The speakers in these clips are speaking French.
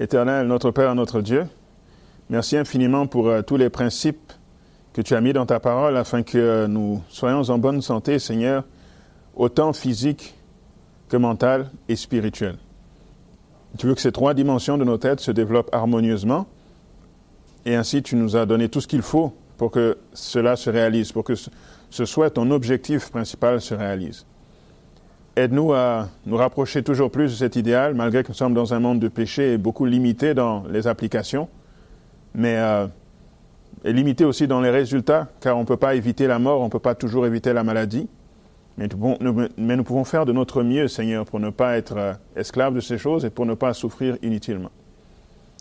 Éternel, notre Père, notre Dieu, merci infiniment pour tous les principes que tu as mis dans ta parole afin que nous soyons en bonne santé, Seigneur, autant physique que mentale et spirituelle. Tu veux que ces trois dimensions de nos têtes se développent harmonieusement et ainsi tu nous as donné tout ce qu'il faut pour que cela se réalise, pour que ce soit ton objectif principal se réalise. Aide-nous à nous rapprocher toujours plus de cet idéal, malgré que nous sommes dans un monde de péché et beaucoup limité dans les applications, mais limité aussi dans les résultats, car on ne peut pas éviter la mort, on ne peut pas toujours éviter la maladie, mais nous pouvons faire de notre mieux, Seigneur, pour ne pas être esclaves de ces choses et pour ne pas souffrir inutilement.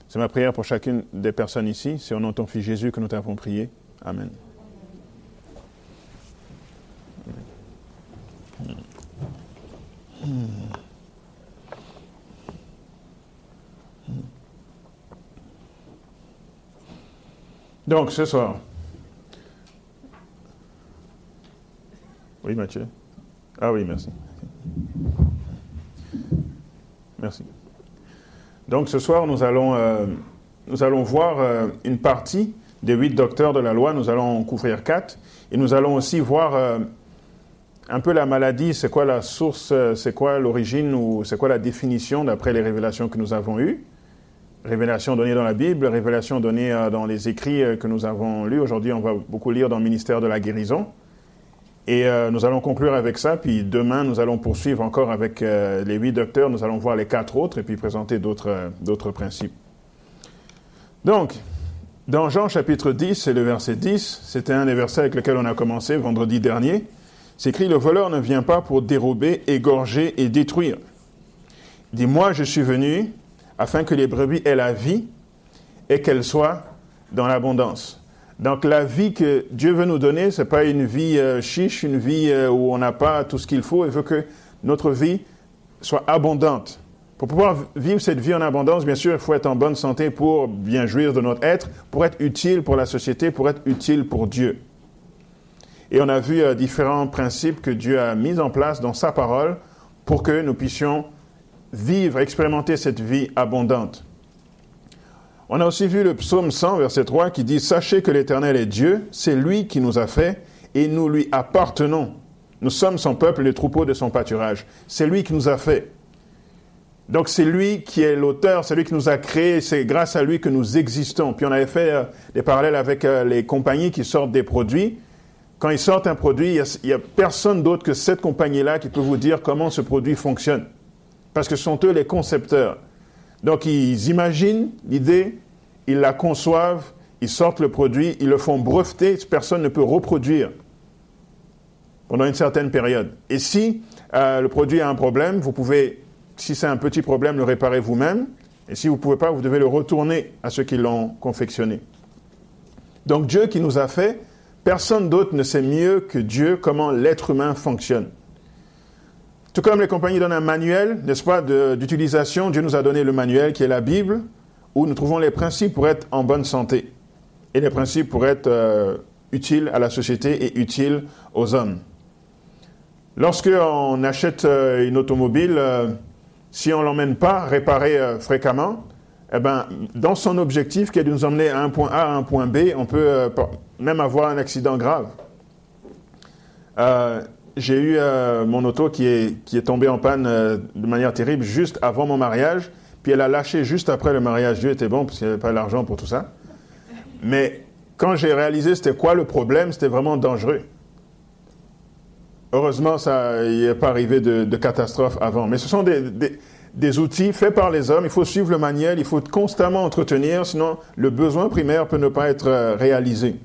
C'est ma prière pour chacune des personnes ici. C'est au nom de ton Fils Jésus que nous t'avons prié. Amen. Donc, ce soir. Oui, Mathieu. Ah oui, merci. Merci. Donc, ce soir, nous allons voir une partie des 8 docteurs de la loi. Nous allons en couvrir 4. Et nous allons aussi voir un peu la maladie, c'est quoi la source, c'est quoi l'origine ou c'est quoi la définition d'après les révélations que nous avons eues. Révélations données dans la Bible, révélations données dans les écrits que nous avons lus. Aujourd'hui, on va beaucoup lire dans le ministère de la guérison. Et nous allons conclure avec ça, puis demain, nous allons poursuivre encore avec les 8 docteurs. Nous allons voir les 4 autres et puis présenter d'autres principes. Donc, dans Jean chapitre 10 et le verset 10, c'était un des versets avec lequel on a commencé vendredi dernier. C'est écrit « Le voleur ne vient pas pour dérober, égorger et détruire. Il dit « Moi, je suis venu afin que les brebis aient la vie et qu'elles soient dans l'abondance. » Donc la vie que Dieu veut nous donner, c'est pas une vie chiche, une vie où on n'a pas tout ce qu'il faut. Il veut que notre vie soit abondante. Pour pouvoir vivre cette vie en abondance, bien sûr, il faut être en bonne santé pour bien jouir de notre être, pour être utile pour la société, pour être utile pour Dieu. Et on a vu différents principes que Dieu a mis en place dans sa parole pour que nous puissions vivre, expérimenter cette vie abondante. On a aussi vu le psaume 100, verset 3, qui dit « Sachez que l'Éternel est Dieu, c'est lui qui nous a fait, et nous lui appartenons. Nous sommes son peuple et le troupeau de son pâturage. » C'est lui qui nous a fait. Donc c'est lui qui est l'auteur, c'est lui qui nous a créés, c'est grâce à lui que nous existons. Puis on avait fait des parallèles avec les compagnies qui sortent des produits. Quand ils sortent un produit, il n'y a personne d'autre que cette compagnie-là qui peut vous dire comment ce produit fonctionne. Parce que ce sont eux les concepteurs. Donc ils imaginent l'idée, ils la conçoivent, ils sortent le produit, ils le font breveter, personne ne peut reproduire pendant une certaine période. Et si le produit a un problème, vous pouvez, si c'est un petit problème, le réparer vous-même. Et si vous ne pouvez pas, vous devez le retourner à ceux qui l'ont confectionné. Donc Dieu qui nous a fait... Personne d'autre ne sait mieux que Dieu comment l'être humain fonctionne. Tout comme les compagnies donnent un manuel, n'est-ce pas, d'utilisation, Dieu nous a donné le manuel qui est la Bible, où nous trouvons les principes pour être en bonne santé et les principes pour être utiles à la société et utiles aux hommes. Lorsqu'on achète une automobile, si on ne l'emmène pas réparer fréquemment, eh ben, dans son objectif qui est de nous emmener à un point A à un point B, on peut même avoir un accident grave. J'ai eu mon auto qui est tombée en panne de manière terrible juste avant mon mariage, puis elle a lâché juste après le mariage. Dieu était bon parce qu'il n'y avait pas l'argent pour tout ça. Mais quand j'ai réalisé c'était quoi le problème, c'était vraiment dangereux. Heureusement, ça n'est pas arrivé de catastrophe avant. Mais ce sont des outils faits par les hommes, il faut suivre le manuel, il faut constamment entretenir, sinon le besoin primaire peut ne pas être réalisé.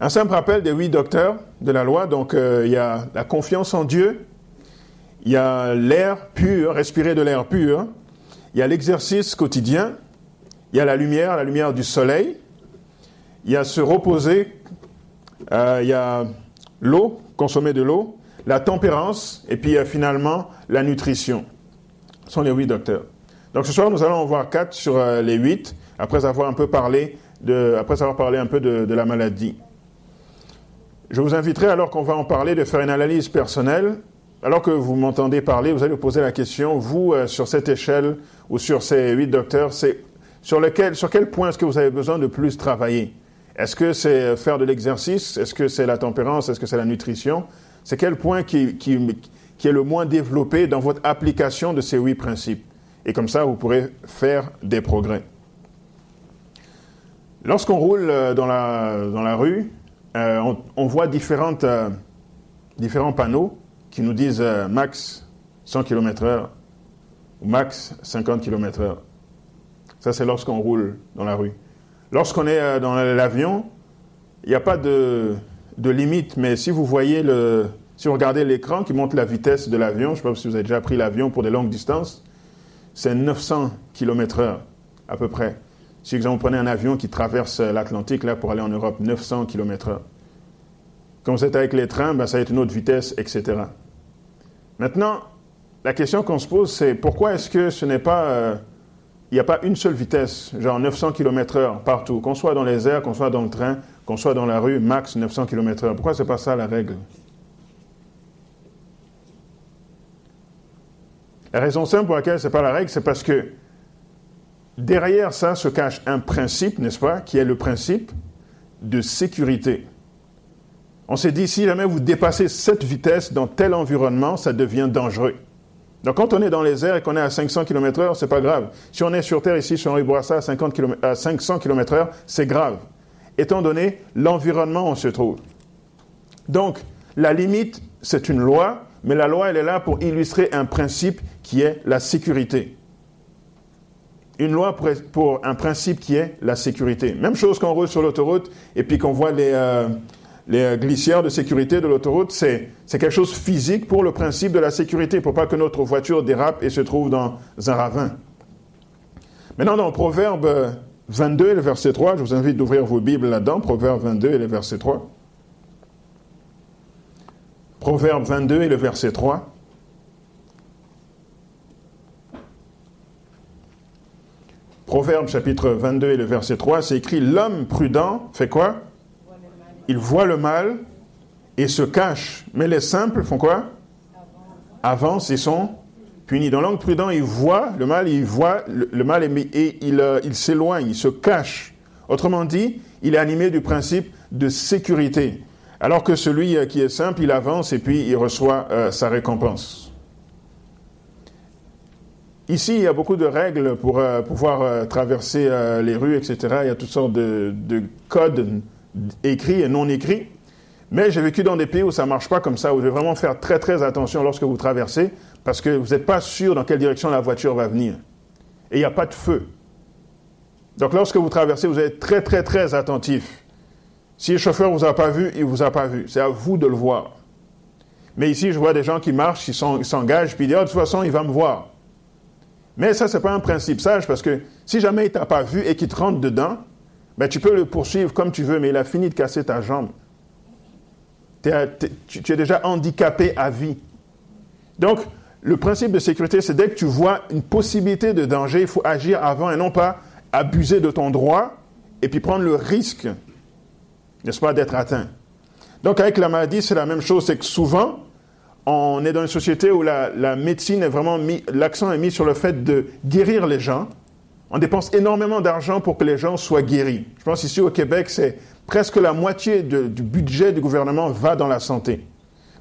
Un simple rappel des 8 docteurs de la loi, donc il y a la confiance en Dieu, il y a l'air pur, respirer de l'air pur, il y a l'exercice quotidien, il y a la lumière du soleil, il y a se reposer, il y a l'eau, consommer de l'eau, la tempérance et puis finalement la nutrition. Ce sont les 8 docteurs. Donc ce soir, nous allons en voir 4 sur les 8, après avoir parlé un peu de la maladie. Je vous inviterai, alors qu'on va en parler, de faire une analyse personnelle Alors que vous m'entendez parler, vous allez vous poser la question, vous, sur cette échelle ou sur ces 8 docteurs, c'est sur quel point est-ce que vous avez besoin de plus travailler? Est-ce que c'est faire de l'exercice? Est-ce que c'est la tempérance? Est-ce que c'est la nutrition? C'est quel point qui est le moins développé dans votre application de ces 8 principes? Et comme ça, vous pourrez faire des progrès. Lorsqu'on roule dans la rue, on voit différents panneaux qui nous disent max 100 km/h ou max 50 km/h. Ça, c'est lorsqu'on roule dans la rue. Lorsqu'on est dans l'avion, il n'y a pas de limite, mais si vous voyez si vous regardez l'écran qui montre la vitesse de l'avion, je ne sais pas si vous avez déjà pris l'avion pour des longues distances, c'est 900 km/h à peu près. Si, exemple, vous prenez un avion qui traverse l'Atlantique là, pour aller en Europe, 900 km/h. Quand vous êtes avec les trains, ça va être une autre vitesse, etc. Maintenant, la question qu'on se pose, c'est pourquoi est-ce que ce n'est pas... il n'y a pas une seule vitesse, genre 900 km/h partout, qu'on soit dans les airs, qu'on soit dans le train, qu'on soit dans la rue, max 900 km/h. Pourquoi ce n'est pas ça la règle? La raison simple pour laquelle ce n'est pas la règle, c'est parce que derrière ça se cache un principe, n'est-ce pas, qui est le principe de sécurité. On s'est dit, si jamais vous dépassez cette vitesse dans tel environnement, ça devient dangereux. Donc, quand on est dans les airs et qu'on est à 500 km/h, c'est pas grave. Si on est sur Terre, ici, sur Henri Bourassa, à 500 km/h, c'est grave, étant donné l'environnement où on se trouve. Donc, la limite, c'est une loi, mais la loi, elle est là pour illustrer un principe qui est la sécurité. Une loi pour un principe qui est la sécurité. Même chose qu'on roule sur l'autoroute et puis qu'on voit les glissières de sécurité de l'autoroute, c'est quelque chose de physique pour le principe de la sécurité, pour pas que notre voiture dérape et se trouve dans un ravin. Maintenant, dans Proverbe 22 et le verset 3, je vous invite d'ouvrir vos Bibles là-dedans, Proverbe 22 et le verset 3. Proverbe 22 et le verset 3. Proverbe chapitre 22 et le verset 3, c'est écrit « L'homme prudent fait quoi ? Il voit le mal et se cache. Mais les simples font quoi? Avancent et sont punis. » Dans l'angle prudent, il voit le mal, il s'éloigne, il se cache. Autrement dit, il est animé du principe de sécurité. Alors que celui qui est simple, il avance et puis il reçoit sa récompense. Ici, il y a beaucoup de règles pour pouvoir traverser les rues, etc. Il y a toutes sortes de codes écrit et non écrit, mais j'ai vécu dans des pays où ça ne marche pas comme ça, où je vais vraiment faire très très attention lorsque vous traversez, parce que vous n'êtes pas sûr dans quelle direction la voiture va venir. Et il n'y a pas de feu. Donc lorsque vous traversez, vous êtes très très très attentif. Si le chauffeur ne vous a pas vu, il ne vous a pas vu. C'est à vous de le voir. Mais ici, je vois des gens qui marchent, ils s'engagent, puis ils disent « de toute façon, il va me voir ». Mais ça, ce n'est pas un principe sage, parce que si jamais il ne t'a pas vu et qu'il te rentre dedans, tu peux le poursuivre comme tu veux, mais il a fini de casser ta jambe. Tu es déjà handicapé à vie. Donc, le principe de sécurité, c'est dès que tu vois une possibilité de danger, il faut agir avant et non pas abuser de ton droit et puis prendre le risque, n'est-ce pas, d'être atteint. Donc, avec la maladie, c'est la même chose. C'est que souvent, on est dans une société où la médecine est vraiment l'accent est mis sur le fait de guérir les gens. On dépense énormément d'argent pour que les gens soient guéris. Je pense ici au Québec, c'est presque la moitié du budget du gouvernement va dans la santé.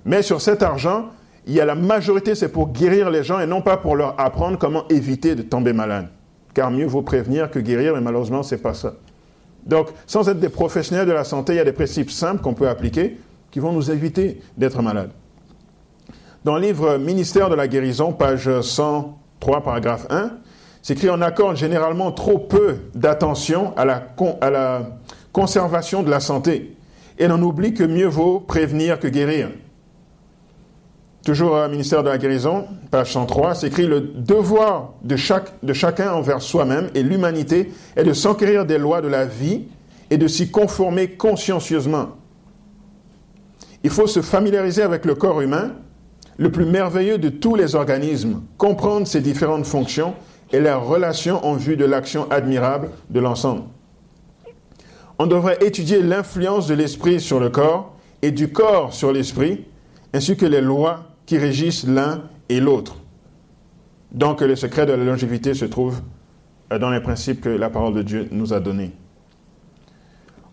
Mais sur cet argent, il y a la majorité, c'est pour guérir les gens et non pas pour leur apprendre comment éviter de tomber malade. Car mieux vaut prévenir que guérir, mais malheureusement, c'est pas ça. Donc, sans être des professionnels de la santé, il y a des principes simples qu'on peut appliquer qui vont nous éviter d'être malades. Dans le livre « Ministère de la guérison », page 103, paragraphe 1, c'est écrit « On accorde généralement trop peu d'attention à la conservation de la santé et on oublie que mieux vaut prévenir que guérir. » Toujours au ministère de la guérison, page 103, c'est écrit « Le devoir de chacun envers soi-même et l'humanité est de s'enquérir des lois de la vie et de s'y conformer consciencieusement. Il faut se familiariser avec le corps humain, le plus merveilleux de tous les organismes, comprendre ses différentes fonctions et leurs relations en vue de l'action admirable de l'ensemble. On devrait étudier l'influence de l'esprit sur le corps et du corps sur l'esprit, ainsi que les lois qui régissent l'un et l'autre. Donc le secret de la longévité se trouve dans les principes que la parole de Dieu nous a donnés.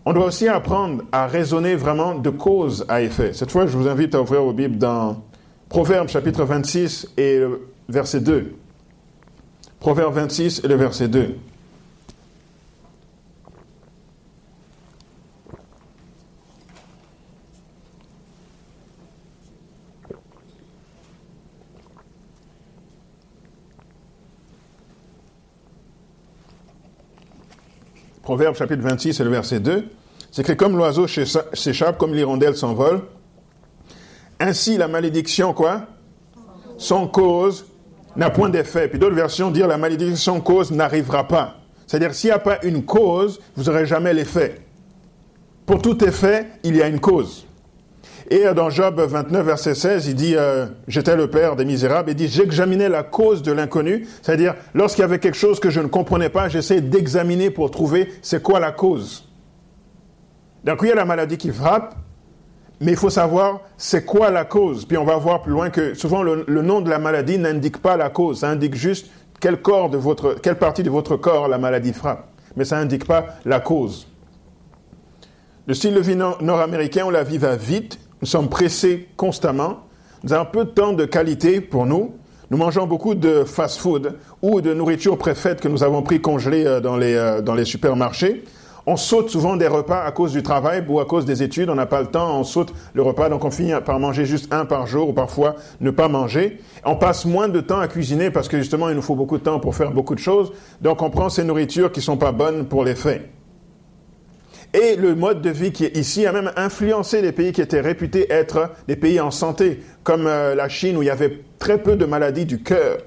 On doit aussi apprendre à raisonner vraiment de cause à effet. Cette fois, je vous invite à ouvrir vos Bibles dans Proverbes chapitre 26 et le verset 2. Proverbes 26 et le verset 2. Proverbe chapitre 26 et le verset 2. C'est écrit « Comme l'oiseau s'échappe, comme l'hirondelle s'envole, ainsi la malédiction, sans cause, n'a point d'effet. » Puis d'autres versions disent « La malédiction sans cause n'arrivera pas. » C'est-à-dire, s'il n'y a pas une cause, vous n'aurez jamais l'effet. Pour tout effet, il y a une cause. Et dans Job 29, verset 16, il dit « J'étais le père des misérables. » Il dit « J'examinais la cause de l'inconnu. » C'est-à-dire, lorsqu'il y avait quelque chose que je ne comprenais pas, j'essayais d'examiner pour trouver c'est quoi la cause. Donc, il y a la maladie qui frappe, mais il faut savoir c'est quoi la cause. Puis on va voir plus loin que souvent le nom de la maladie n'indique pas la cause. Ça indique juste quelle partie de votre corps la maladie frappe. Mais ça n'indique pas la cause. Le style de vie nord-américain, on la vit va vite. Nous sommes pressés constamment. Nous avons peu de temps de qualité pour nous. Nous mangeons beaucoup de fast-food ou de nourriture préfaite que nous avons pris congelée dans les supermarchés. On saute souvent des repas à cause du travail ou à cause des études. On n'a pas le temps, on saute le repas. Donc, on finit par manger juste un par jour ou parfois ne pas manger. On passe moins de temps à cuisiner parce que justement, il nous faut beaucoup de temps pour faire beaucoup de choses. Donc, on prend ces nourritures qui ne sont pas bonnes pour les faits. Et le mode de vie qui est ici a même influencé les pays qui étaient réputés être des pays en santé, comme la Chine où il y avait très peu de maladies du cœur.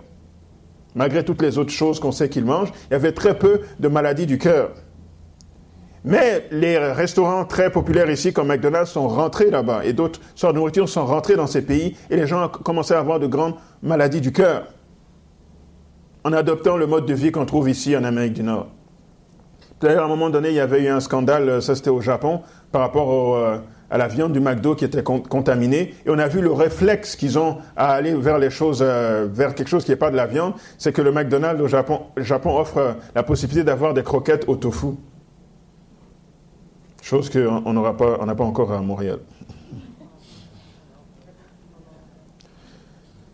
Malgré toutes les autres choses qu'on sait qu'ils mangent, il y avait très peu de maladies du cœur. Mais les restaurants très populaires ici, comme McDonald's, sont rentrés là-bas. Et d'autres sortes de nourriture sont rentrées dans ces pays et les gens ont commencé à avoir de grandes maladies du cœur. En adoptant le mode de vie qu'on trouve ici en Amérique du Nord. D'ailleurs, à un moment donné, il y avait eu un scandale, ça c'était au Japon, par rapport à la viande du McDo qui était contaminée. Et on a vu le réflexe qu'ils ont à aller vers les choses, vers quelque chose qui n'est pas de la viande. C'est que le McDonald's au Japon offre la possibilité d'avoir des croquettes au tofu. Chose qu'on n'a pas encore à Montréal.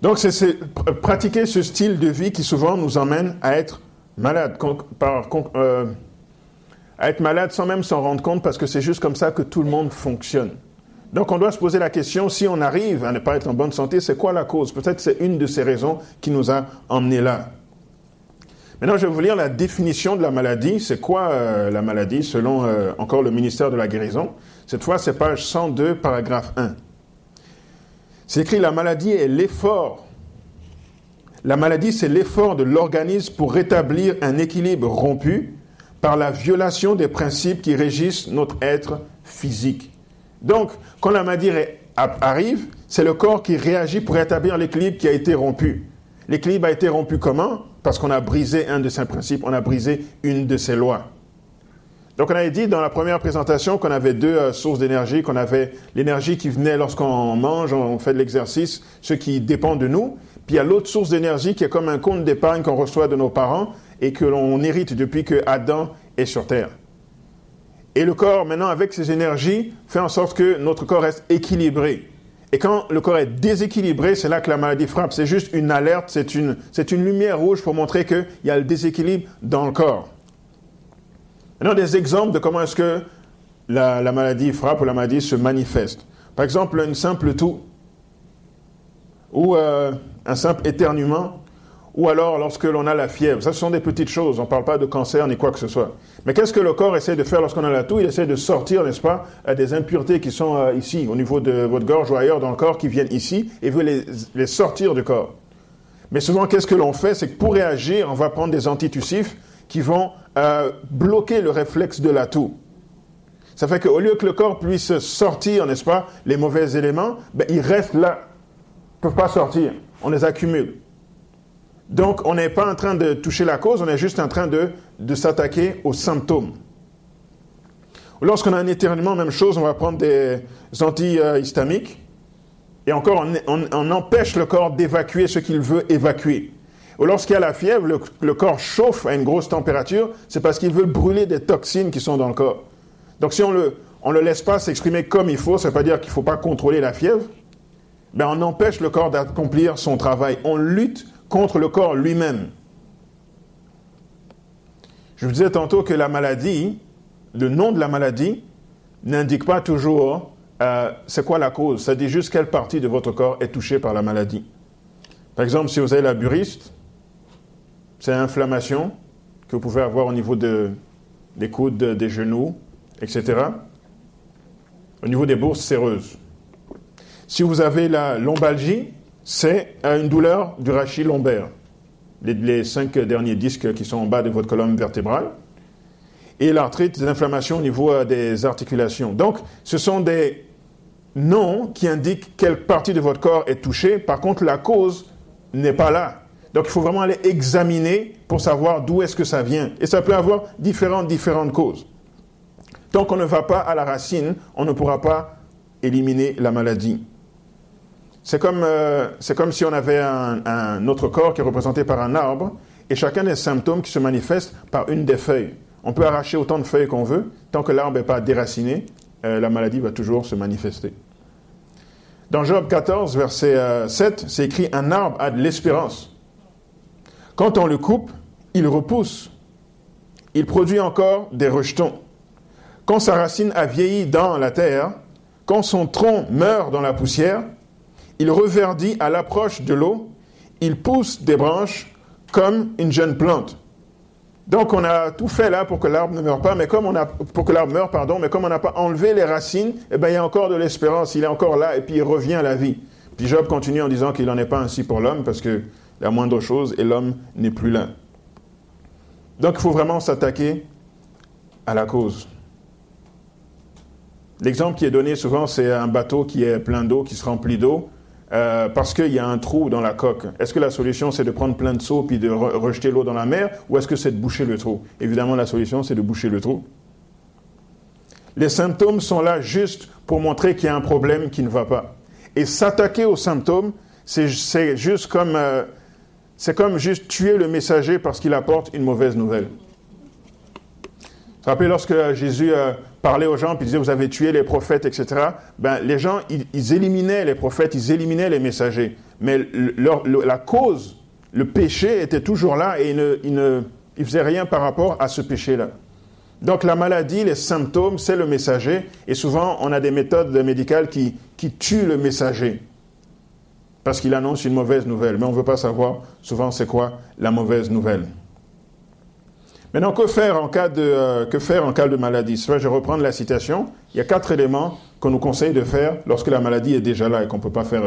Donc, c'est pratiquer ce style de vie qui souvent nous emmène à être malade. À être malade sans même s'en rendre compte parce que c'est juste comme ça que tout le monde fonctionne. Donc on doit se poser la question, si on arrive à ne pas être en bonne santé, c'est quoi la cause? Peut-être c'est une de ces raisons qui nous a emmenés là. Maintenant, je vais vous lire la définition de la maladie. C'est quoi la maladie selon encore le ministère de la guérison? Cette fois, c'est page 102, paragraphe 1. C'est écrit « La maladie est l'effort ». La maladie, c'est l'effort de l'organisme pour rétablir un équilibre rompu par la violation des principes qui régissent notre être physique. Donc, quand la maladie arrive, c'est le corps qui réagit pour rétablir l'équilibre qui a été rompu. L'équilibre a été rompu comment? Parce qu'on a brisé un de ses principes, on a brisé une de ses lois. Donc, on avait dit dans la première présentation qu'on avait deux sources d'énergie, qu'on avait l'énergie qui venait lorsqu'on mange, on fait de l'exercice, ce qui dépend de nous. Puis il y a l'autre source d'énergie qui est comme un compte d'épargne qu'on reçoit de nos parents et que l'on hérite depuis que Adam est sur terre. Et le corps, maintenant, avec ses énergies, fait en sorte que notre corps reste équilibré. Et quand le corps est déséquilibré, c'est là que la maladie frappe. C'est juste une alerte, c'est une lumière rouge pour montrer qu'il y a le déséquilibre dans le corps. Maintenant, des exemples de comment est-ce que la maladie frappe ou la maladie se manifeste. Par exemple, une simple toux ou un simple éternuement, ou alors lorsque l'on a la fièvre. Ça, ce sont des petites choses. On ne parle pas de cancer ni quoi que ce soit. Mais qu'est-ce que le corps essaie de faire lorsqu'on a la toux? Il essaie de sortir, n'est-ce pas, des impuretés qui sont ici, au niveau de votre gorge ou ailleurs dans le corps, qui viennent ici, et veut les sortir du corps. Mais souvent, qu'est-ce que l'on fait? C'est que pour réagir, on va prendre des antitussifs qui vont bloquer le réflexe de la toux. Ça fait qu'au lieu que le corps puisse sortir, n'est-ce pas, les mauvais éléments, il reste là. Ils ne peuvent pas sortir. On les accumule. Donc, on n'est pas en train de toucher la cause, on est juste en train de s'attaquer aux symptômes. Lorsqu'on a un éternuement, même chose, on va prendre des antihistamiques. Et encore, on empêche le corps d'évacuer ce qu'il veut évacuer. Ou lorsqu'il y a la fièvre, le corps chauffe à une grosse température, c'est parce qu'il veut brûler des toxines qui sont dans le corps. Donc si on le laisse pas s'exprimer comme il faut, ça veut pas dire qu'il faut pas contrôler la fièvre, ben on empêche le corps d'accomplir son travail. On lutte contre le corps lui-même. Je vous disais tantôt que la maladie, le nom de la maladie, n'indique pas toujours c'est quoi la cause. Ça dit juste quelle partie de votre corps est touchée par la maladie. Par exemple, si vous avez la buriste, c'est l'inflammation que vous pouvez avoir au niveau des coudes, des genoux, etc. Au niveau des bourses séreuses. Si vous avez la lombalgie, c'est une douleur du rachis lombaire, les 5 derniers disques qui sont en bas de votre colonne vertébrale. Et l'arthrite, c'est l'inflammation au niveau des articulations. Donc, ce sont des noms qui indiquent quelle partie de votre corps est touchée. Par contre, la cause n'est pas là. Donc, il faut vraiment aller examiner pour savoir d'où est-ce que ça vient. Et ça peut avoir différentes causes. Tant qu'on ne va pas à la racine, on ne pourra pas éliminer la maladie. C'est comme si on avait notre corps qui est représenté par un arbre et chacun des symptômes qui se manifestent par une des feuilles. On peut arracher autant de feuilles qu'on veut, tant que l'arbre n'est pas déraciné, la maladie va toujours se manifester. Dans Job 14, verset 7, c'est écrit « Un arbre a de l'espérance. Quand on le coupe, il repousse. Il produit encore des rejetons. Quand sa racine a vieilli dans la terre, quand son tronc meurt dans la poussière, il reverdit à l'approche de l'eau, il pousse des branches comme une jeune plante. » Donc on a tout fait là pour que l'arbre ne meure pas, mais comme on n'a pas enlevé les racines, eh ben il y a encore de l'espérance, il est encore là et puis il revient à la vie. Puis Job continue en disant qu'il n'en est pas ainsi pour l'homme parce que la moindre chose et l'homme n'est plus là. Donc il faut vraiment s'attaquer à la cause. L'exemple qui est donné souvent, c'est un bateau qui est plein d'eau, qui se remplit d'eau parce qu'il y a un trou dans la coque. Est-ce que la solution, c'est de prendre plein de seaux puis de rejeter l'eau dans la mer ou est-ce que c'est de boucher le trou? Évidemment, la solution, c'est de boucher le trou. Les symptômes sont là juste pour montrer qu'il y a un problème qui ne va pas. Et s'attaquer aux symptômes, c'est juste comme, juste tuer le messager parce qu'il apporte une mauvaise nouvelle. Vous vous rappelez lorsque Jésus parlait aux gens, puis disait, vous avez tué les prophètes, etc. Ben, les gens, ils éliminaient les prophètes, ils éliminaient les messagers. Mais la cause, le péché était toujours là et ils ne faisaient rien par rapport à ce péché-là. Donc la maladie, les symptômes, c'est le messager. Et souvent, on a des méthodes médicales qui tuent le messager parce qu'il annonce une mauvaise nouvelle. Mais on ne veut pas savoir souvent c'est quoi la mauvaise nouvelle. Maintenant, que faire en cas de maladie? Je vais reprendre la citation. Il y a 4 éléments qu'on nous conseille de faire lorsque la maladie est déjà là et qu'on ne peut pas faire...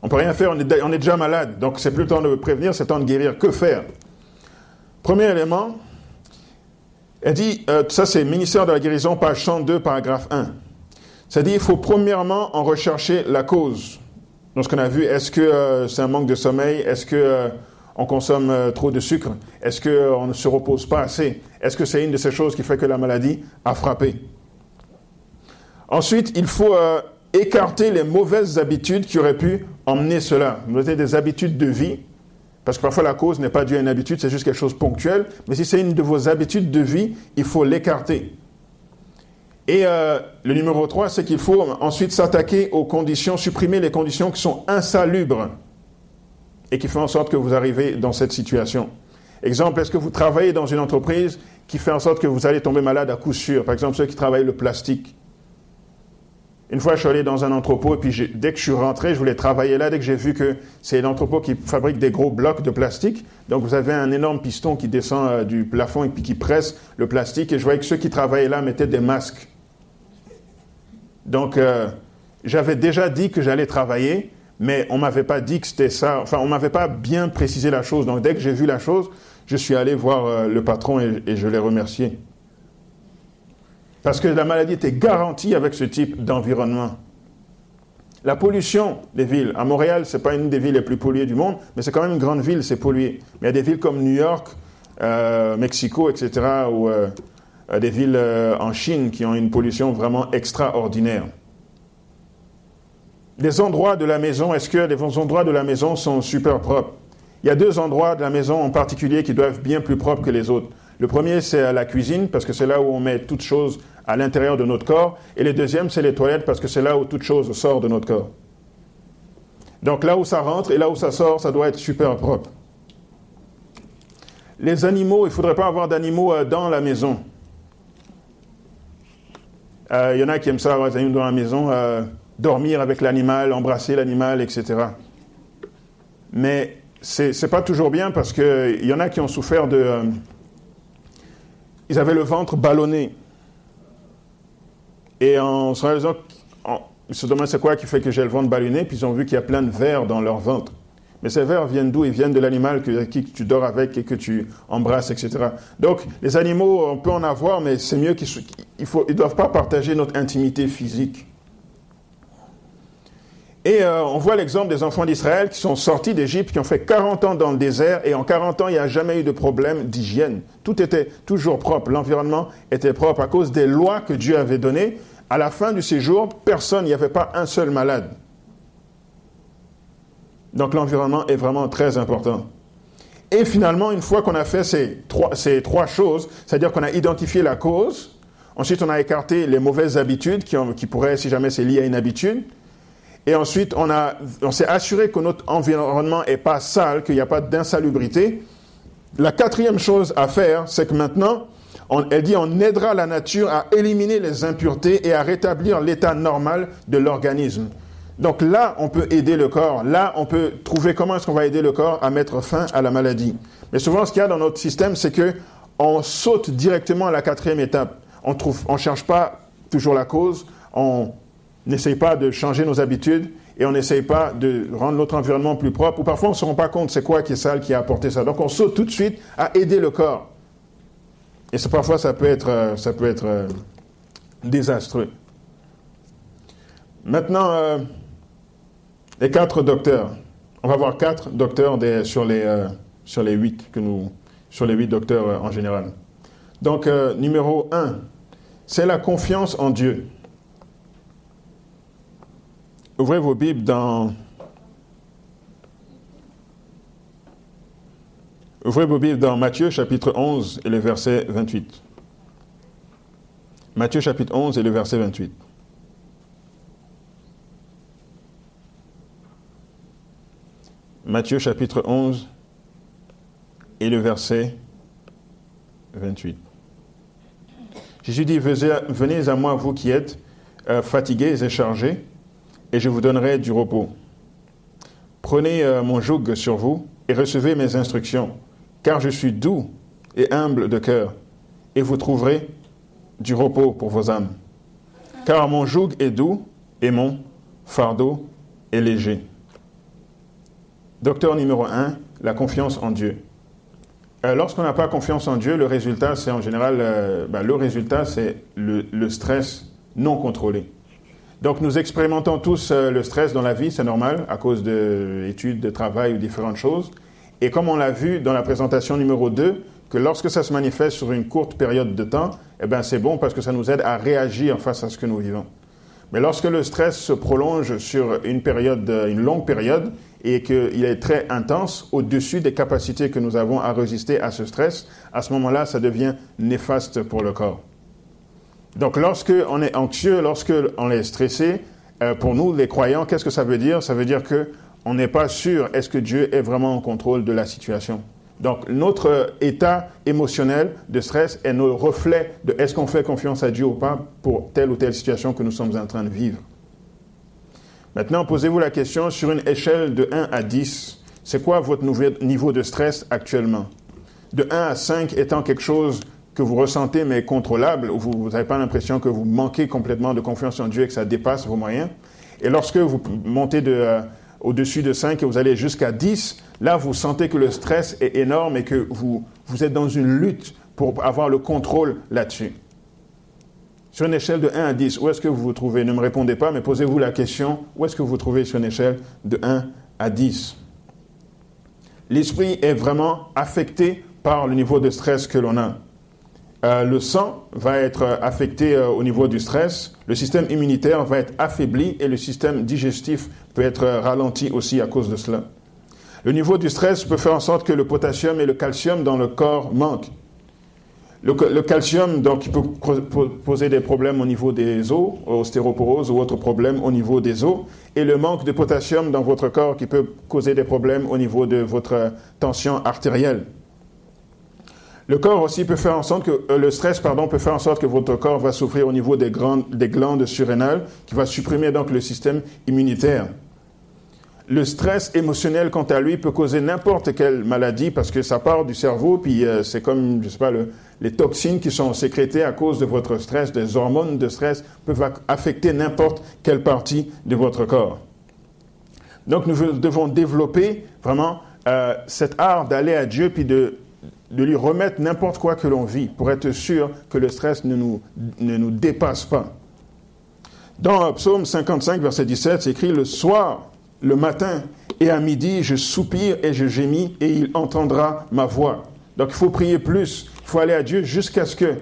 on ne peut rien faire, on est déjà malade. Donc, c'est plus le temps de prévenir, c'est le temps de guérir. Que faire? Premier élément, elle dit... ça, c'est Ministère de la guérison, page 102, paragraphe 1. Ça dit, il faut premièrement en rechercher la cause. Donc, ce qu'on a vu, est-ce que c'est un manque de sommeil? Est-ce que... on consomme trop de sucre? Est-ce qu'on ne se repose pas assez? Est-ce que c'est une de ces choses qui fait que la maladie a frappé? Ensuite, il faut écarter les mauvaises habitudes qui auraient pu emmener cela. Notez des habitudes de vie, parce que parfois la cause n'est pas due à une habitude, c'est juste quelque chose de ponctuel. Mais si c'est une de vos habitudes de vie, il faut l'écarter. Et le numéro 3, c'est qu'il faut ensuite s'attaquer aux conditions, supprimer les conditions qui sont insalubres et qui fait en sorte que vous arrivez dans cette situation. Exemple, est-ce que vous travaillez dans une entreprise qui fait en sorte que vous allez tomber malade à coup sûr? Par exemple, ceux qui travaillent le plastique. Une fois, je suis allé dans un entrepôt, et puis dès que je suis rentré, je voulais travailler là, dès que j'ai vu que c'est l'entrepôt qui fabrique des gros blocs de plastique. Donc, vous avez un énorme piston qui descend du plafond et puis qui presse le plastique. Et je voyais que ceux qui travaillaient là mettaient des masques. Donc, j'avais déjà dit que j'allais travailler, mais on ne m'avait pas dit que c'était ça. Enfin, on ne m'avait pas bien précisé la chose. Donc, dès que j'ai vu la chose, je suis allé voir le patron et je l'ai remercié. Parce que la maladie était garantie avec ce type d'environnement. La pollution des villes. À Montréal, ce n'est pas une des villes les plus polluées du monde, mais c'est quand même une grande ville, c'est pollué. Mais il y a des villes comme New York, Mexico, etc., ou des villes en Chine qui ont une pollution vraiment extraordinaire. les endroits de la maison, est-ce que les endroits de la maison sont super propres? Il y a deux endroits de la maison en particulier qui doivent être bien plus propres que les autres. Le premier, c'est la cuisine, parce que c'est là où on met toutes choses à l'intérieur de notre corps. Et le deuxième, c'est les toilettes, parce que c'est là où toute chose sort de notre corps. Donc là où ça rentre et là où ça sort, ça doit être super propre. Les animaux, il ne faudrait pas avoir d'animaux dans la maison. Il y en a qui aiment ça, avoir des animaux dans la maison, dormir avec l'animal, embrasser l'animal, etc. Mais c'est pas toujours bien parce qu'il y en a qui ont souffert de... ils avaient le ventre ballonné. Et en se réalisant, ils se demandent c'est quoi qui fait que j'ai le ventre ballonné, puis ils ont vu qu'il y a plein de vers dans leur ventre. Mais ces vers viennent d'où? Ils viennent de l'animal que tu dors avec et que tu embrasses, etc. Donc, les animaux, on peut en avoir, mais c'est mieux qu'ils ne doivent pas partager notre intimité physique. Et on voit l'exemple des enfants d'Israël qui sont sortis d'Égypte, qui ont fait 40 ans dans le désert, et en 40 ans, il n'y a jamais eu de problème d'hygiène. Tout était toujours propre, l'environnement était propre à cause des lois que Dieu avait données. À la fin du séjour, personne, il n'y avait pas un seul malade. Donc l'environnement est vraiment très important. Et finalement, une fois qu'on a fait ces trois choses, c'est-à-dire qu'on a identifié la cause, ensuite on a écarté les mauvaises habitudes qui pourraient, si jamais c'est lié à une habitude, et ensuite, on s'est assuré que notre environnement n'est pas sale, qu'il n'y a pas d'insalubrité. La quatrième chose à faire, c'est que maintenant, elle dit, on aidera la nature à éliminer les impuretés et à rétablir l'état normal de l'organisme. Donc là, on peut aider le corps. Là, on peut trouver comment est-ce qu'on va aider le corps à mettre fin à la maladie. Mais souvent, ce qu'il y a dans notre système, c'est qu'on saute directement à la quatrième étape. On ne cherche pas toujours la cause, on n'essaye pas de changer nos habitudes et on n'essaye pas de rendre notre environnement plus propre. Ou parfois, on ne se rend pas compte c'est quoi qui est sale, qui a apporté ça. Donc, on saute tout de suite à aider le corps. Et parfois, ça peut être désastreux. Maintenant, les 4 docteurs. On va voir 4 docteurs sur les 8 sur les 8 docteurs en général. Donc, numéro 1, c'est la confiance en Dieu. Ouvrez vos Bibles dans Matthieu chapitre 11 et le verset 28. Matthieu chapitre 11 et le verset 28. Matthieu chapitre 11 et le verset 28. Jésus dit, « Venez à moi, vous qui êtes fatigués et chargés, et je vous donnerai du repos. Prenez mon joug sur vous et recevez mes instructions, car je suis doux et humble de cœur, et vous trouverez du repos pour vos âmes. Car mon joug est doux et mon fardeau est léger. » Docteur numéro 1, la confiance en Dieu. Lorsqu'on n'a pas confiance en Dieu, le résultat, c'est en général, le stress non contrôlé. Donc nous expérimentons tous le stress dans la vie, c'est normal, à cause d'études, de travail ou différentes choses. Et comme on l'a vu dans la présentation numéro 2, que lorsque ça se manifeste sur une courte période de temps, eh ben c'est bon parce que ça nous aide à réagir face à ce que nous vivons. Mais lorsque le stress se prolonge sur une longue période et qu'il est très intense, au-dessus des capacités que nous avons à résister à ce stress, à ce moment-là, ça devient néfaste pour le corps. Donc, lorsque on est anxieux, lorsque on est stressé, pour nous, les croyants, qu'est-ce que ça veut dire? Ça veut dire qu'on n'est pas sûr est-ce que Dieu est vraiment en contrôle de la situation. Donc, notre état émotionnel de stress est notre reflet de est-ce qu'on fait confiance à Dieu ou pas pour telle ou telle situation que nous sommes en train de vivre. Maintenant, posez-vous la question sur une échelle de 1 à 10. C'est quoi votre niveau de stress actuellement? De 1 à 5 étant quelque chose que vous ressentez mais contrôlable, où vous n'avez pas l'impression que vous manquez complètement de confiance en Dieu et que ça dépasse vos moyens. Et lorsque vous montez au-dessus de 5 et vous allez jusqu'à 10, là, vous sentez que le stress est énorme et que vous êtes dans une lutte pour avoir le contrôle là-dessus. Sur une échelle de 1 à 10, où est-ce que vous vous trouvez? Ne me répondez pas, mais posez-vous la question, où est-ce que vous vous trouvez sur une échelle de 1 à 10? L'esprit est vraiment affecté par le niveau de stress que l'on a. le sang va être affecté au niveau du stress, le système immunitaire va être affaibli et le système digestif peut être ralenti aussi à cause de cela. Le niveau du stress peut faire en sorte que le potassium et le calcium dans le corps manquent. Le calcium, donc, il peut poser des problèmes au niveau des os, ostéoporose ou autres problèmes au niveau des os, et le manque de potassium dans votre corps qui peut causer des problèmes au niveau de votre tension artérielle. Le corps aussi peut faire en sorte que le stress peut faire en sorte que votre corps va souffrir au niveau des glandes surrénales, qui va supprimer donc le système immunitaire. Le stress émotionnel, quant à lui, peut causer n'importe quelle maladie parce que ça part du cerveau, puis c'est comme, je sais pas, les toxines qui sont sécrétées à cause de votre stress, des hormones de stress peuvent affecter n'importe quelle partie de votre corps. Donc, nous devons développer vraiment cet art d'aller à Dieu puis de lui remettre n'importe quoi que l'on vit pour être sûr que le stress ne nous dépasse pas. Dans Psaume 55, verset 17, c'est écrit « Le soir, le matin et à midi, je soupire et je gémis et il entendra ma voix. » Donc, il faut prier plus, il faut aller à Dieu jusqu'à ce que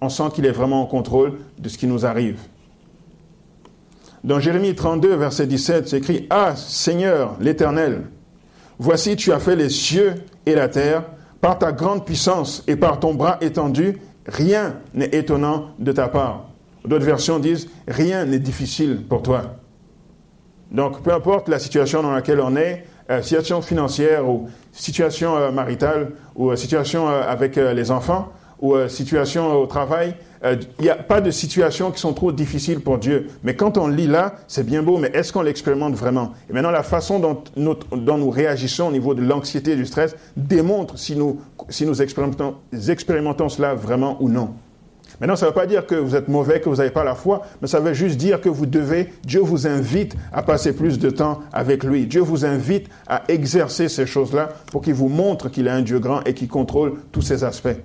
on sente qu'il est vraiment en contrôle de ce qui nous arrive. Dans Jérémie 32, verset 17, c'est écrit « Ah, Seigneur, l'Éternel, voici tu as fait les cieux et la terre, par ta grande puissance et par ton bras étendu, rien n'est étonnant de ta part. » D'autres versions disent « Rien n'est difficile pour toi. » Donc, peu importe la situation dans laquelle on est, situation financière ou situation maritale ou situation avec les enfants ou situation au travail, il n'y a pas de situations qui sont trop difficiles pour Dieu. Mais quand on lit là, c'est bien beau, mais est-ce qu'on l'expérimente vraiment? Et maintenant, la façon dont nous réagissons au niveau de l'anxiété et du stress démontre si nous expérimentons cela vraiment ou non. Maintenant, ça ne veut pas dire que vous êtes mauvais, que vous n'avez pas la foi, mais ça veut juste dire que Dieu vous invite à passer plus de temps avec lui. Dieu vous invite à exercer ces choses-là pour qu'il vous montre qu'il est un Dieu grand et qu'il contrôle tous ces aspects.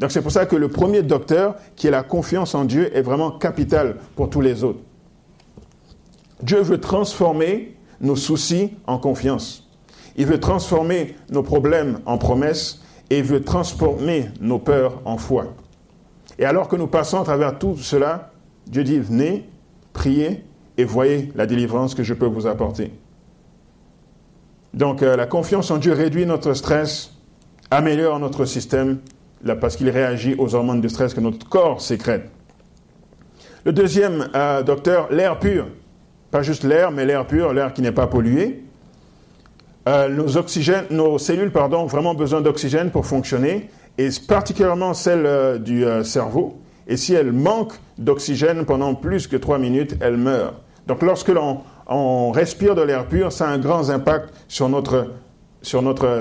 Donc, c'est pour ça que le premier docteur, qui est la confiance en Dieu, est vraiment capital pour tous les autres. Dieu veut transformer nos soucis en confiance. Il veut transformer nos problèmes en promesses et il veut transformer nos peurs en foi. Et alors que nous passons à travers tout cela, Dieu dit « Venez, priez et voyez la délivrance que je peux vous apporter. » Donc, la confiance en Dieu réduit notre stress, améliore notre système, là, parce qu'il réagit aux hormones de stress que notre corps sécrète. Le deuxième docteur, l'air pur. Pas juste l'air, mais l'air pur, l'air qui n'est pas pollué. Nos cellules ont vraiment besoin d'oxygène pour fonctionner, et particulièrement celle du cerveau. Et si elle manque d'oxygène pendant plus que 3 minutes, elle meurt. Donc lorsque l'on respire de l'air pur, ça a un grand impact sur notre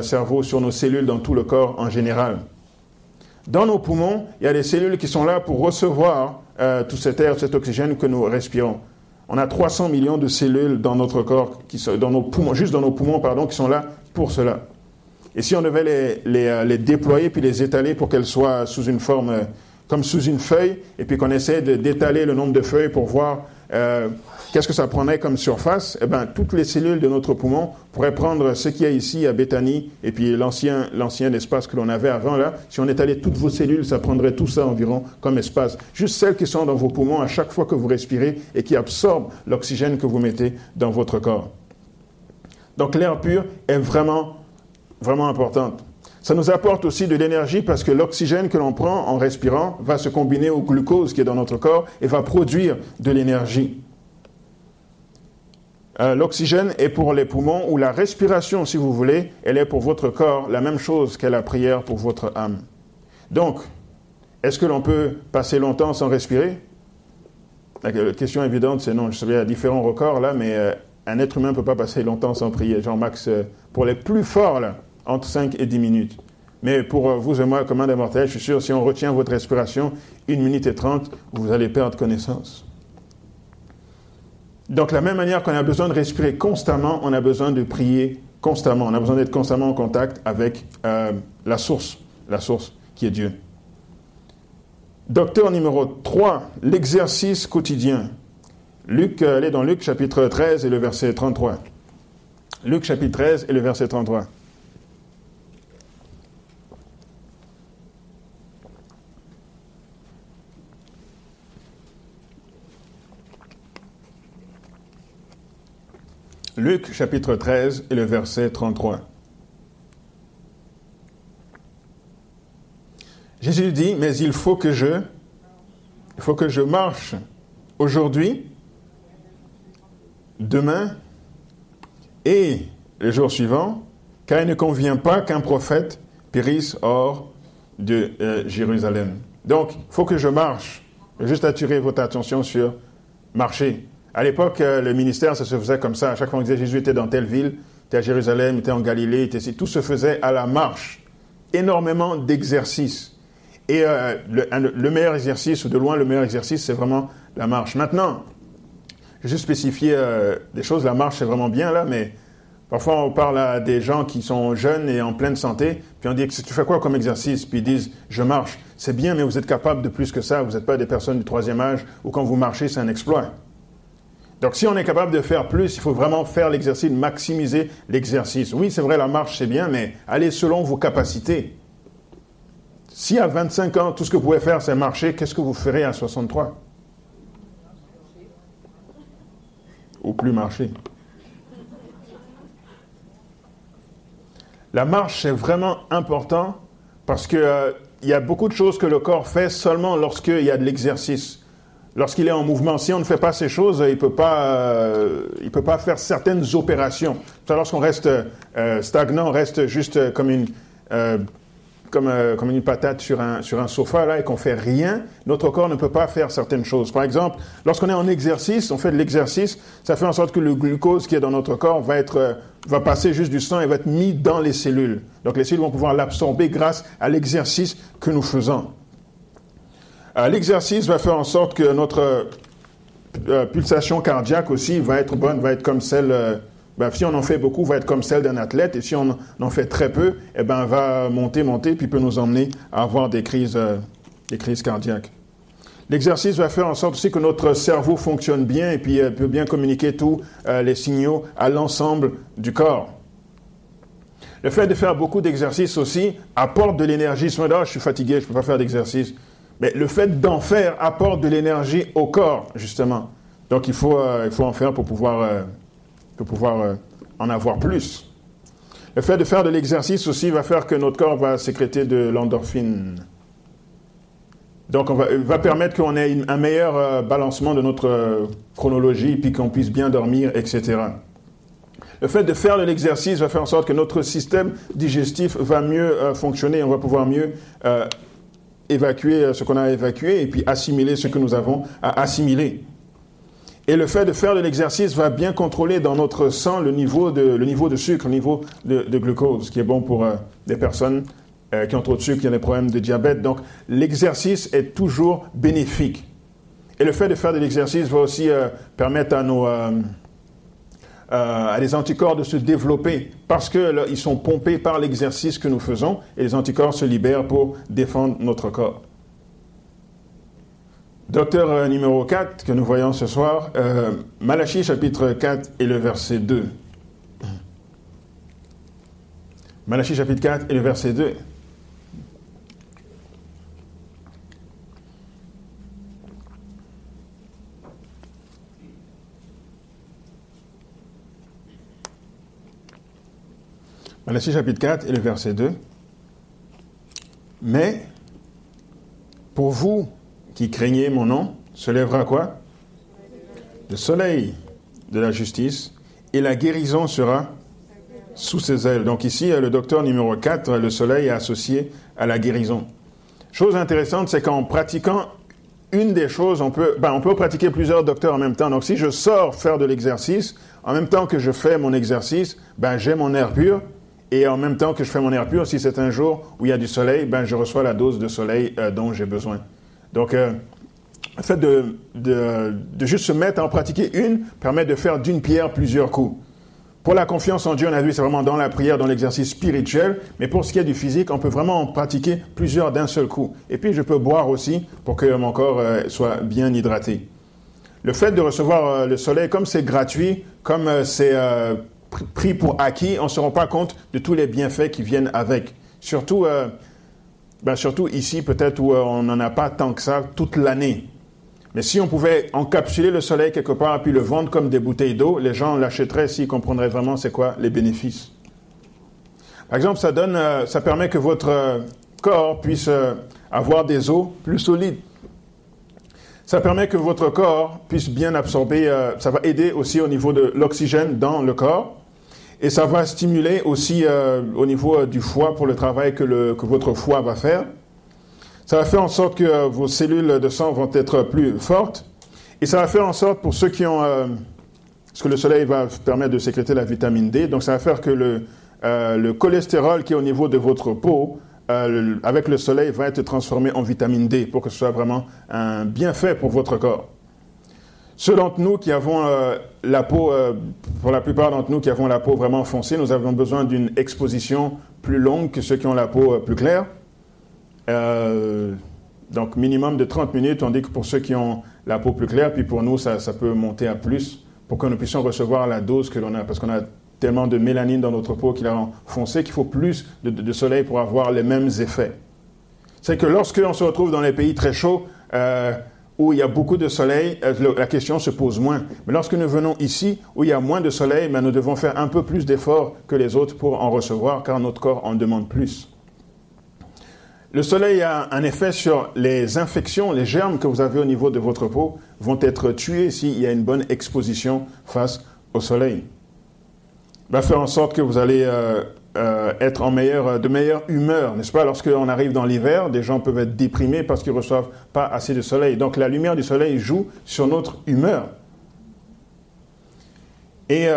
cerveau, sur nos cellules, dans tout le corps en général. Dans nos poumons, il y a des cellules qui sont là pour recevoir tout cet air, cet oxygène que nous respirons. On a 300 millions de cellules dans notre corps, dans nos poumons, qui sont là pour cela. Et si on devait les déployer puis les étaler pour qu'elles soient sous une forme, comme sous une feuille, et puis qu'on essaie d'étaler le nombre de feuilles pour voir qu'est-ce que ça prendrait comme surface, eh bien, toutes les cellules de notre poumon pourraient prendre ce qu'il y a ici à Béthanie, et puis l'ancien espace que l'on avait avant là. Si on étalait toutes vos cellules, ça prendrait tout ça environ comme espace. Juste celles qui sont dans vos poumons à chaque fois que vous respirez et qui absorbent l'oxygène que vous mettez dans votre corps. Donc l'air pur est vraiment importante. Ça nous apporte aussi de l'énergie parce que l'oxygène que l'on prend en respirant va se combiner au glucose qui est dans notre corps et va produire de l'énergie. L'oxygène est pour les poumons, ou la respiration, si vous voulez, elle est pour votre corps, la même chose qu'est la prière pour votre âme. Donc, est-ce que l'on peut passer longtemps sans respirer? La question évidente, c'est non. Je sais qu'il y a différents records là, mais un être humain ne peut pas passer longtemps sans prier. Jean-Max, pour les plus forts là, entre 5 et 10 minutes. Mais pour vous et moi, commun des mortels, je suis sûr, si on retient votre respiration, 1 minute et 30, vous allez perdre connaissance. Donc, de la même manière qu'on a besoin de respirer constamment, on a besoin de prier constamment. On a besoin d'être constamment en contact avec la source qui est Dieu. Docteur numéro 3, l'exercice quotidien. Elle est dans Luc chapitre 13 et le verset 33. Luc chapitre 13 et le verset 33. Luc chapitre 13 et le verset 33. Jésus dit, mais il faut que je marche aujourd'hui, demain et le jour suivant, car il ne convient pas qu'un prophète périsse hors de Jérusalem. Donc, il faut que je marche. Je veux juste attirer votre attention sur marcher. À l'époque, le ministère, ça se faisait comme ça. À chaque fois, on disait Jésus était dans telle ville, était à Jérusalem, était en Galilée, était ici. Tout se faisait à la marche. Énormément d'exercices. Et le meilleur exercice, ou de loin le meilleur exercice, c'est vraiment la marche. Maintenant, je vais juste spécifier des choses. La marche, c'est vraiment bien là, mais parfois, on parle à des gens qui sont jeunes et en pleine santé, puis on dit, tu fais quoi comme exercice? Puis ils disent, je marche. C'est bien, mais vous êtes capable de plus que ça. Vous n'êtes pas des personnes du troisième âge, où quand vous marchez, c'est un exploit. Donc, si on est capable de faire plus, il faut vraiment faire l'exercice, maximiser l'exercice. Oui, c'est vrai, la marche, c'est bien, mais allez selon vos capacités. Si à 25 ans, tout ce que vous pouvez faire, c'est marcher, qu'est-ce que vous ferez à 63? Ou plus marcher. La marche, c'est vraiment important parce qu'il y a beaucoup de choses que le corps fait seulement lorsqu'il y a de l'exercice, lorsqu'il est en mouvement. Si on ne fait pas ces choses, il peut pas faire certaines opérations. Lorsqu'on reste stagnant, on reste juste comme une patate sur un sofa là, et qu'on fait rien, notre corps ne peut pas faire certaines choses. Par exemple, lorsqu'on est en exercice, on fait de l'exercice, ça fait en sorte que le glucose qui est dans notre corps va passer juste du sang et va être mis dans les cellules. Donc les cellules vont pouvoir l'absorber grâce à l'exercice que nous faisons. L'exercice va faire en sorte que notre pulsation cardiaque aussi va être bonne, va être comme celle... si on en fait beaucoup, va être comme celle d'un athlète. Et si on en fait très peu, va monter, puis peut nous emmener à avoir des crises cardiaques. L'exercice va faire en sorte aussi que notre cerveau fonctionne bien et puis peut bien communiquer tous les signaux à l'ensemble du corps. Le fait de faire beaucoup d'exercices aussi apporte de l'énergie. Si on dit, je suis fatigué, je ne peux pas faire d'exercice. Mais le fait d'en faire apporte de l'énergie au corps, justement. Donc, il faut en faire pour pouvoir... en avoir plus. Le fait de faire de l'exercice aussi va faire que notre corps va sécréter de l'endorphine. Donc, va permettre qu'on ait un meilleur balancement de notre chronologie, puis qu'on puisse bien dormir, etc. Le fait de faire de l'exercice va faire en sorte que notre système digestif va mieux fonctionner. On va pouvoir mieux évacuer ce qu'on a évacué et puis assimiler ce que nous avons à assimiler. Et le fait de faire de l'exercice va bien contrôler dans notre sang le niveau de sucre, le niveau de glucose, qui est bon pour des personnes qui ont trop de sucre, qui ont des problèmes de diabète. Donc, l'exercice est toujours bénéfique. Et le fait de faire de l'exercice va aussi permettre à les anticorps de se développer parce qu'ils sont pompés par l'exercice que nous faisons et les anticorps se libèrent pour défendre notre corps. Docteur numéro 4, que nous voyons ce soir, Malachie chapitre 4 et le verset 2. Malachie chapitre 4 et le verset 2. Malachie chapitre 4 et le verset 2. Mais, pour vous, qui craignez mon nom, se lèvera quoi? Le soleil de la justice, et la guérison sera sous ses ailes. Donc ici, le docteur numéro 4, le soleil est associé à la guérison. Chose intéressante, c'est qu'en pratiquant une des choses, on peut pratiquer plusieurs docteurs en même temps. Donc si je sors faire de l'exercice, en même temps que je fais mon exercice, j'ai mon air pur, et en même temps que je fais mon air pur, si c'est un jour où il y a du soleil, je reçois la dose de soleil dont j'ai besoin. Donc, le fait de juste se mettre à en pratiquer une permet de faire d'une pierre plusieurs coups. Pour la confiance en Dieu, on a vu, c'est vraiment dans la prière, dans l'exercice spirituel. Mais pour ce qui est du physique, on peut vraiment en pratiquer plusieurs d'un seul coup. Et puis, je peux boire aussi pour que mon corps soit bien hydraté. Le fait de recevoir le soleil, comme c'est gratuit, comme c'est pris pour acquis, on ne se rend pas compte de tous les bienfaits qui viennent avec. Surtout ici, peut-être, où on n'en a pas tant que ça toute l'année. Mais si on pouvait encapsuler le soleil quelque part puis le vendre comme des bouteilles d'eau, les gens l'achèteraient s'ils comprendraient vraiment c'est quoi les bénéfices. Par exemple, ça permet que votre corps puisse avoir des os plus solides. Ça permet que votre corps puisse bien absorber, ça va aider aussi au niveau de l'oxygène dans le corps. Et ça va stimuler aussi au niveau du foie pour le travail que votre foie va faire. Ça va faire en sorte que vos cellules de sang vont être plus fortes. Et ça va faire en sorte, pour ceux qui ont... parce que le soleil va permettre de sécréter la vitamine D. Donc ça va faire que le cholestérol qui est au niveau de votre peau, avec le soleil, va être transformé en vitamine D pour que ce soit vraiment un bienfait pour votre corps. Ceux d'entre nous qui avons la peau, pour la plupart d'entre nous qui avons la peau vraiment foncée, nous avons besoin d'une exposition plus longue que ceux qui ont la peau plus claire. Donc minimum de 30 minutes, on dit que pour ceux qui ont la peau plus claire, puis pour nous ça peut monter à plus pour que nous puissions recevoir la dose que l'on a, parce qu'on a tellement de mélanine dans notre peau qui la rend foncée qu'il faut plus de soleil pour avoir les mêmes effets. C'est que lorsque on se retrouve dans les pays très chauds, où il y a beaucoup de soleil, la question se pose moins. Mais lorsque nous venons ici, où il y a moins de soleil, nous devons faire un peu plus d'efforts que les autres pour en recevoir, car notre corps en demande plus. Le soleil a un effet sur les infections, les germes que vous avez au niveau de votre peau vont être tués s'il y a une bonne exposition face au soleil. Il va faire en sorte que vous allez être de meilleure humeur, n'est-ce pas? Lorsqu'on arrive dans l'hiver, des gens peuvent être déprimés parce qu'ils ne reçoivent pas assez de soleil. Donc la lumière du soleil joue sur notre humeur. Et les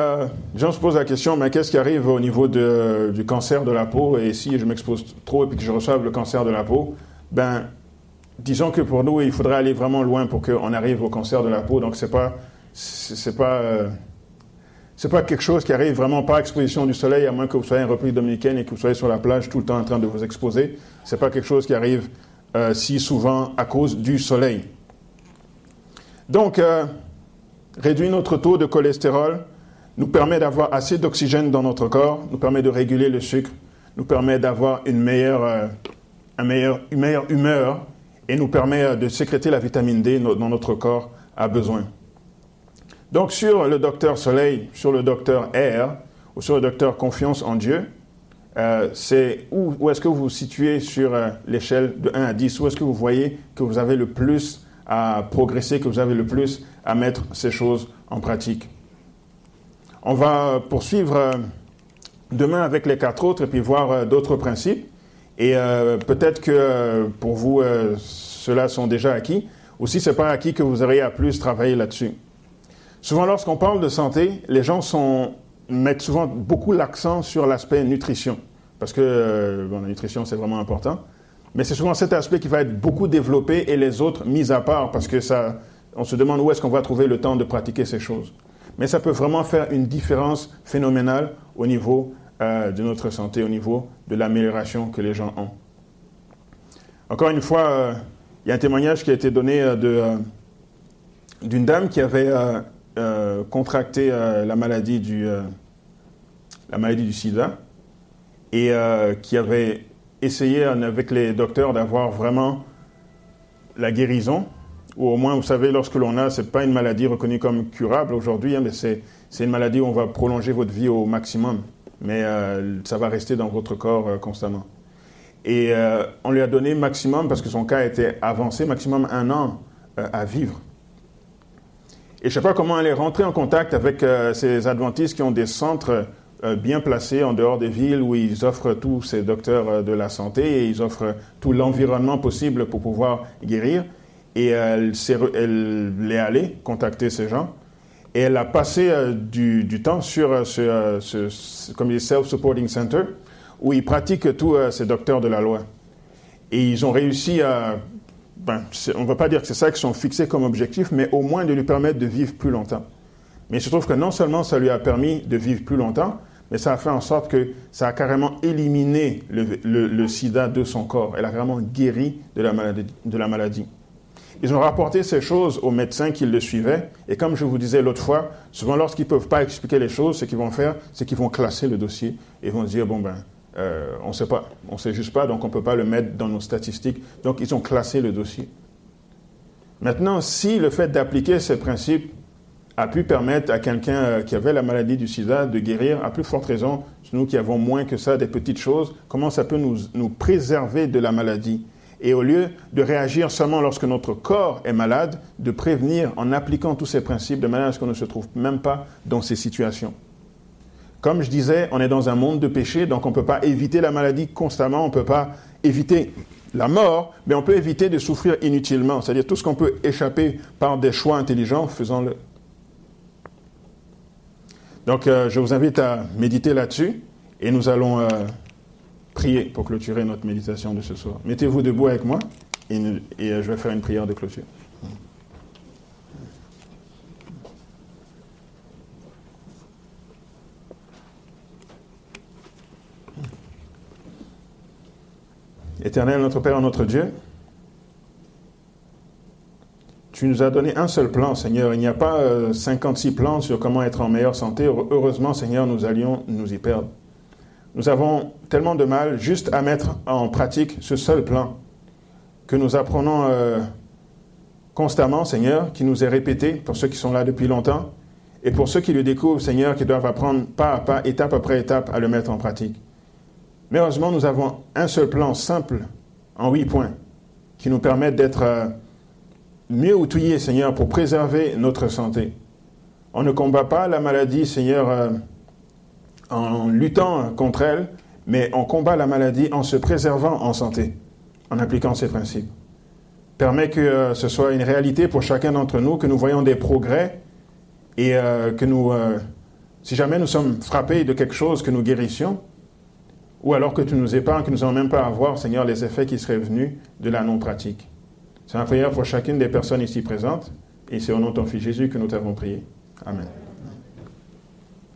gens se posent la question, mais qu'est-ce qui arrive au niveau du cancer de la peau? Et si je m'expose trop et puis que je reçoive le cancer de la peau, disons que pour nous, il faudrait aller vraiment loin pour qu'on arrive au cancer de la peau. Donc c'est pas quelque chose qui arrive vraiment par exposition du soleil, à moins que vous soyez en République dominicaine et que vous soyez sur la plage tout le temps en train de vous exposer. C'est pas quelque chose qui arrive si souvent à cause du soleil. Donc, réduire notre taux de cholestérol nous permet d'avoir assez d'oxygène dans notre corps, nous permet de réguler le sucre, nous permet d'avoir une meilleure humeur et nous permet de sécréter la vitamine D dont notre corps a besoin. Donc sur le docteur Soleil, sur le docteur Air, ou sur le docteur Confiance en Dieu, c'est où est-ce que vous vous situez sur l'échelle de 1 à 10? Où est-ce que vous voyez que vous avez le plus à progresser, que vous avez le plus à mettre ces choses en pratique? On va poursuivre demain avec les 4 autres et puis voir d'autres principes. Et peut-être que pour vous, ceux-là sont déjà acquis. Ou si ce n'est pas acquis, que vous aurez à plus travailler là-dessus. Souvent, lorsqu'on parle de santé, les gens mettent souvent beaucoup l'accent sur l'aspect nutrition. Parce que la nutrition, c'est vraiment important. Mais c'est souvent cet aspect qui va être beaucoup développé et les autres mis à part. Parce que on se demande où est-ce qu'on va trouver le temps de pratiquer ces choses. Mais ça peut vraiment faire une différence phénoménale au niveau de notre santé, au niveau de l'amélioration que les gens ont. Encore une fois, il y a un témoignage qui a été donné d'une dame qui avait... contracté la maladie du sida et qui avait essayé avec les docteurs d'avoir vraiment la guérison, ou au moins, vous savez, lorsque l'on a, c'est pas une maladie reconnue comme curable aujourd'hui, mais c'est une maladie où on va prolonger votre vie au maximum, mais ça va rester dans votre corps constamment. Et on lui a donné maximum, parce que son cas était avancé, maximum 1 an à vivre. Et je ne sais pas comment elle est rentrée en contact avec ces adventistes qui ont des centres bien placés en dehors des villes où ils offrent tous ces docteurs de la santé et ils offrent tout l'environnement possible pour pouvoir guérir. Et elle est allée contacter ces gens et elle a passé du temps sur comme les Self-Supporting Center où ils pratiquent tous ces docteurs de la loi. Et ils ont réussi à... on ne va pas dire que c'est ça qu'ils sont fixés comme objectif, mais au moins de lui permettre de vivre plus longtemps. Mais il se trouve que non seulement ça lui a permis de vivre plus longtemps, mais ça a fait en sorte que ça a carrément éliminé le sida de son corps. Elle a carrément guéri de la maladie. Ils ont rapporté ces choses aux médecins qui le suivaient. Et comme je vous disais l'autre fois, souvent lorsqu'ils ne peuvent pas expliquer les choses, ce qu'ils vont faire, c'est qu'ils vont classer le dossier et vont dire « on ne sait pas, on ne sait juste pas, donc on ne peut pas le mettre dans nos statistiques. » Donc, ils ont classé le dossier. Maintenant, si le fait d'appliquer ces principes a pu permettre à quelqu'un qui avait la maladie du sida de guérir, à plus forte raison, nous qui avons moins que ça, des petites choses, comment ça peut nous préserver de la maladie? Et au lieu de réagir seulement lorsque notre corps est malade, de prévenir en appliquant tous ces principes de manière à ce qu'on ne se trouve même pas dans ces situations. Comme je disais, on est dans un monde de péché, donc on ne peut pas éviter la maladie constamment, on ne peut pas éviter la mort, mais on peut éviter de souffrir inutilement, c'est-à-dire tout ce qu'on peut échapper par des choix intelligents, faisons-le. Donc je vous invite à méditer là-dessus et nous allons prier pour clôturer notre méditation de ce soir. Mettez-vous debout avec moi et je vais faire une prière de clôture. Éternel, notre Père, notre Dieu, tu nous as donné un seul plan, Seigneur. Il n'y a pas 56 plans sur comment être en meilleure santé. Heureusement, Seigneur, nous allions nous y perdre. Nous avons tellement de mal juste à mettre en pratique ce seul plan que nous apprenons constamment, Seigneur, qui nous est répété pour ceux qui sont là depuis longtemps et pour ceux qui le découvrent, Seigneur, qui doivent apprendre pas à pas, étape après étape, à le mettre en pratique. Mais heureusement, nous avons un seul plan simple, en 8 points, qui nous permet d'être mieux outillés, Seigneur, pour préserver notre santé. On ne combat pas la maladie, Seigneur, en luttant contre elle, mais on combat la maladie en se préservant en santé, en appliquant ces principes. Permet que ce soit une réalité pour chacun d'entre nous, que nous voyons des progrès et que nous, si jamais nous sommes frappés de quelque chose, que nous guérissions, ou alors que tu nous épargnes, que nous n'allons même pas avoir, Seigneur, les effets qui seraient venus de la non-pratique. C'est ma prière pour chacune des personnes ici présentes, et c'est au nom de ton Fils Jésus que nous t'avons prié. Amen.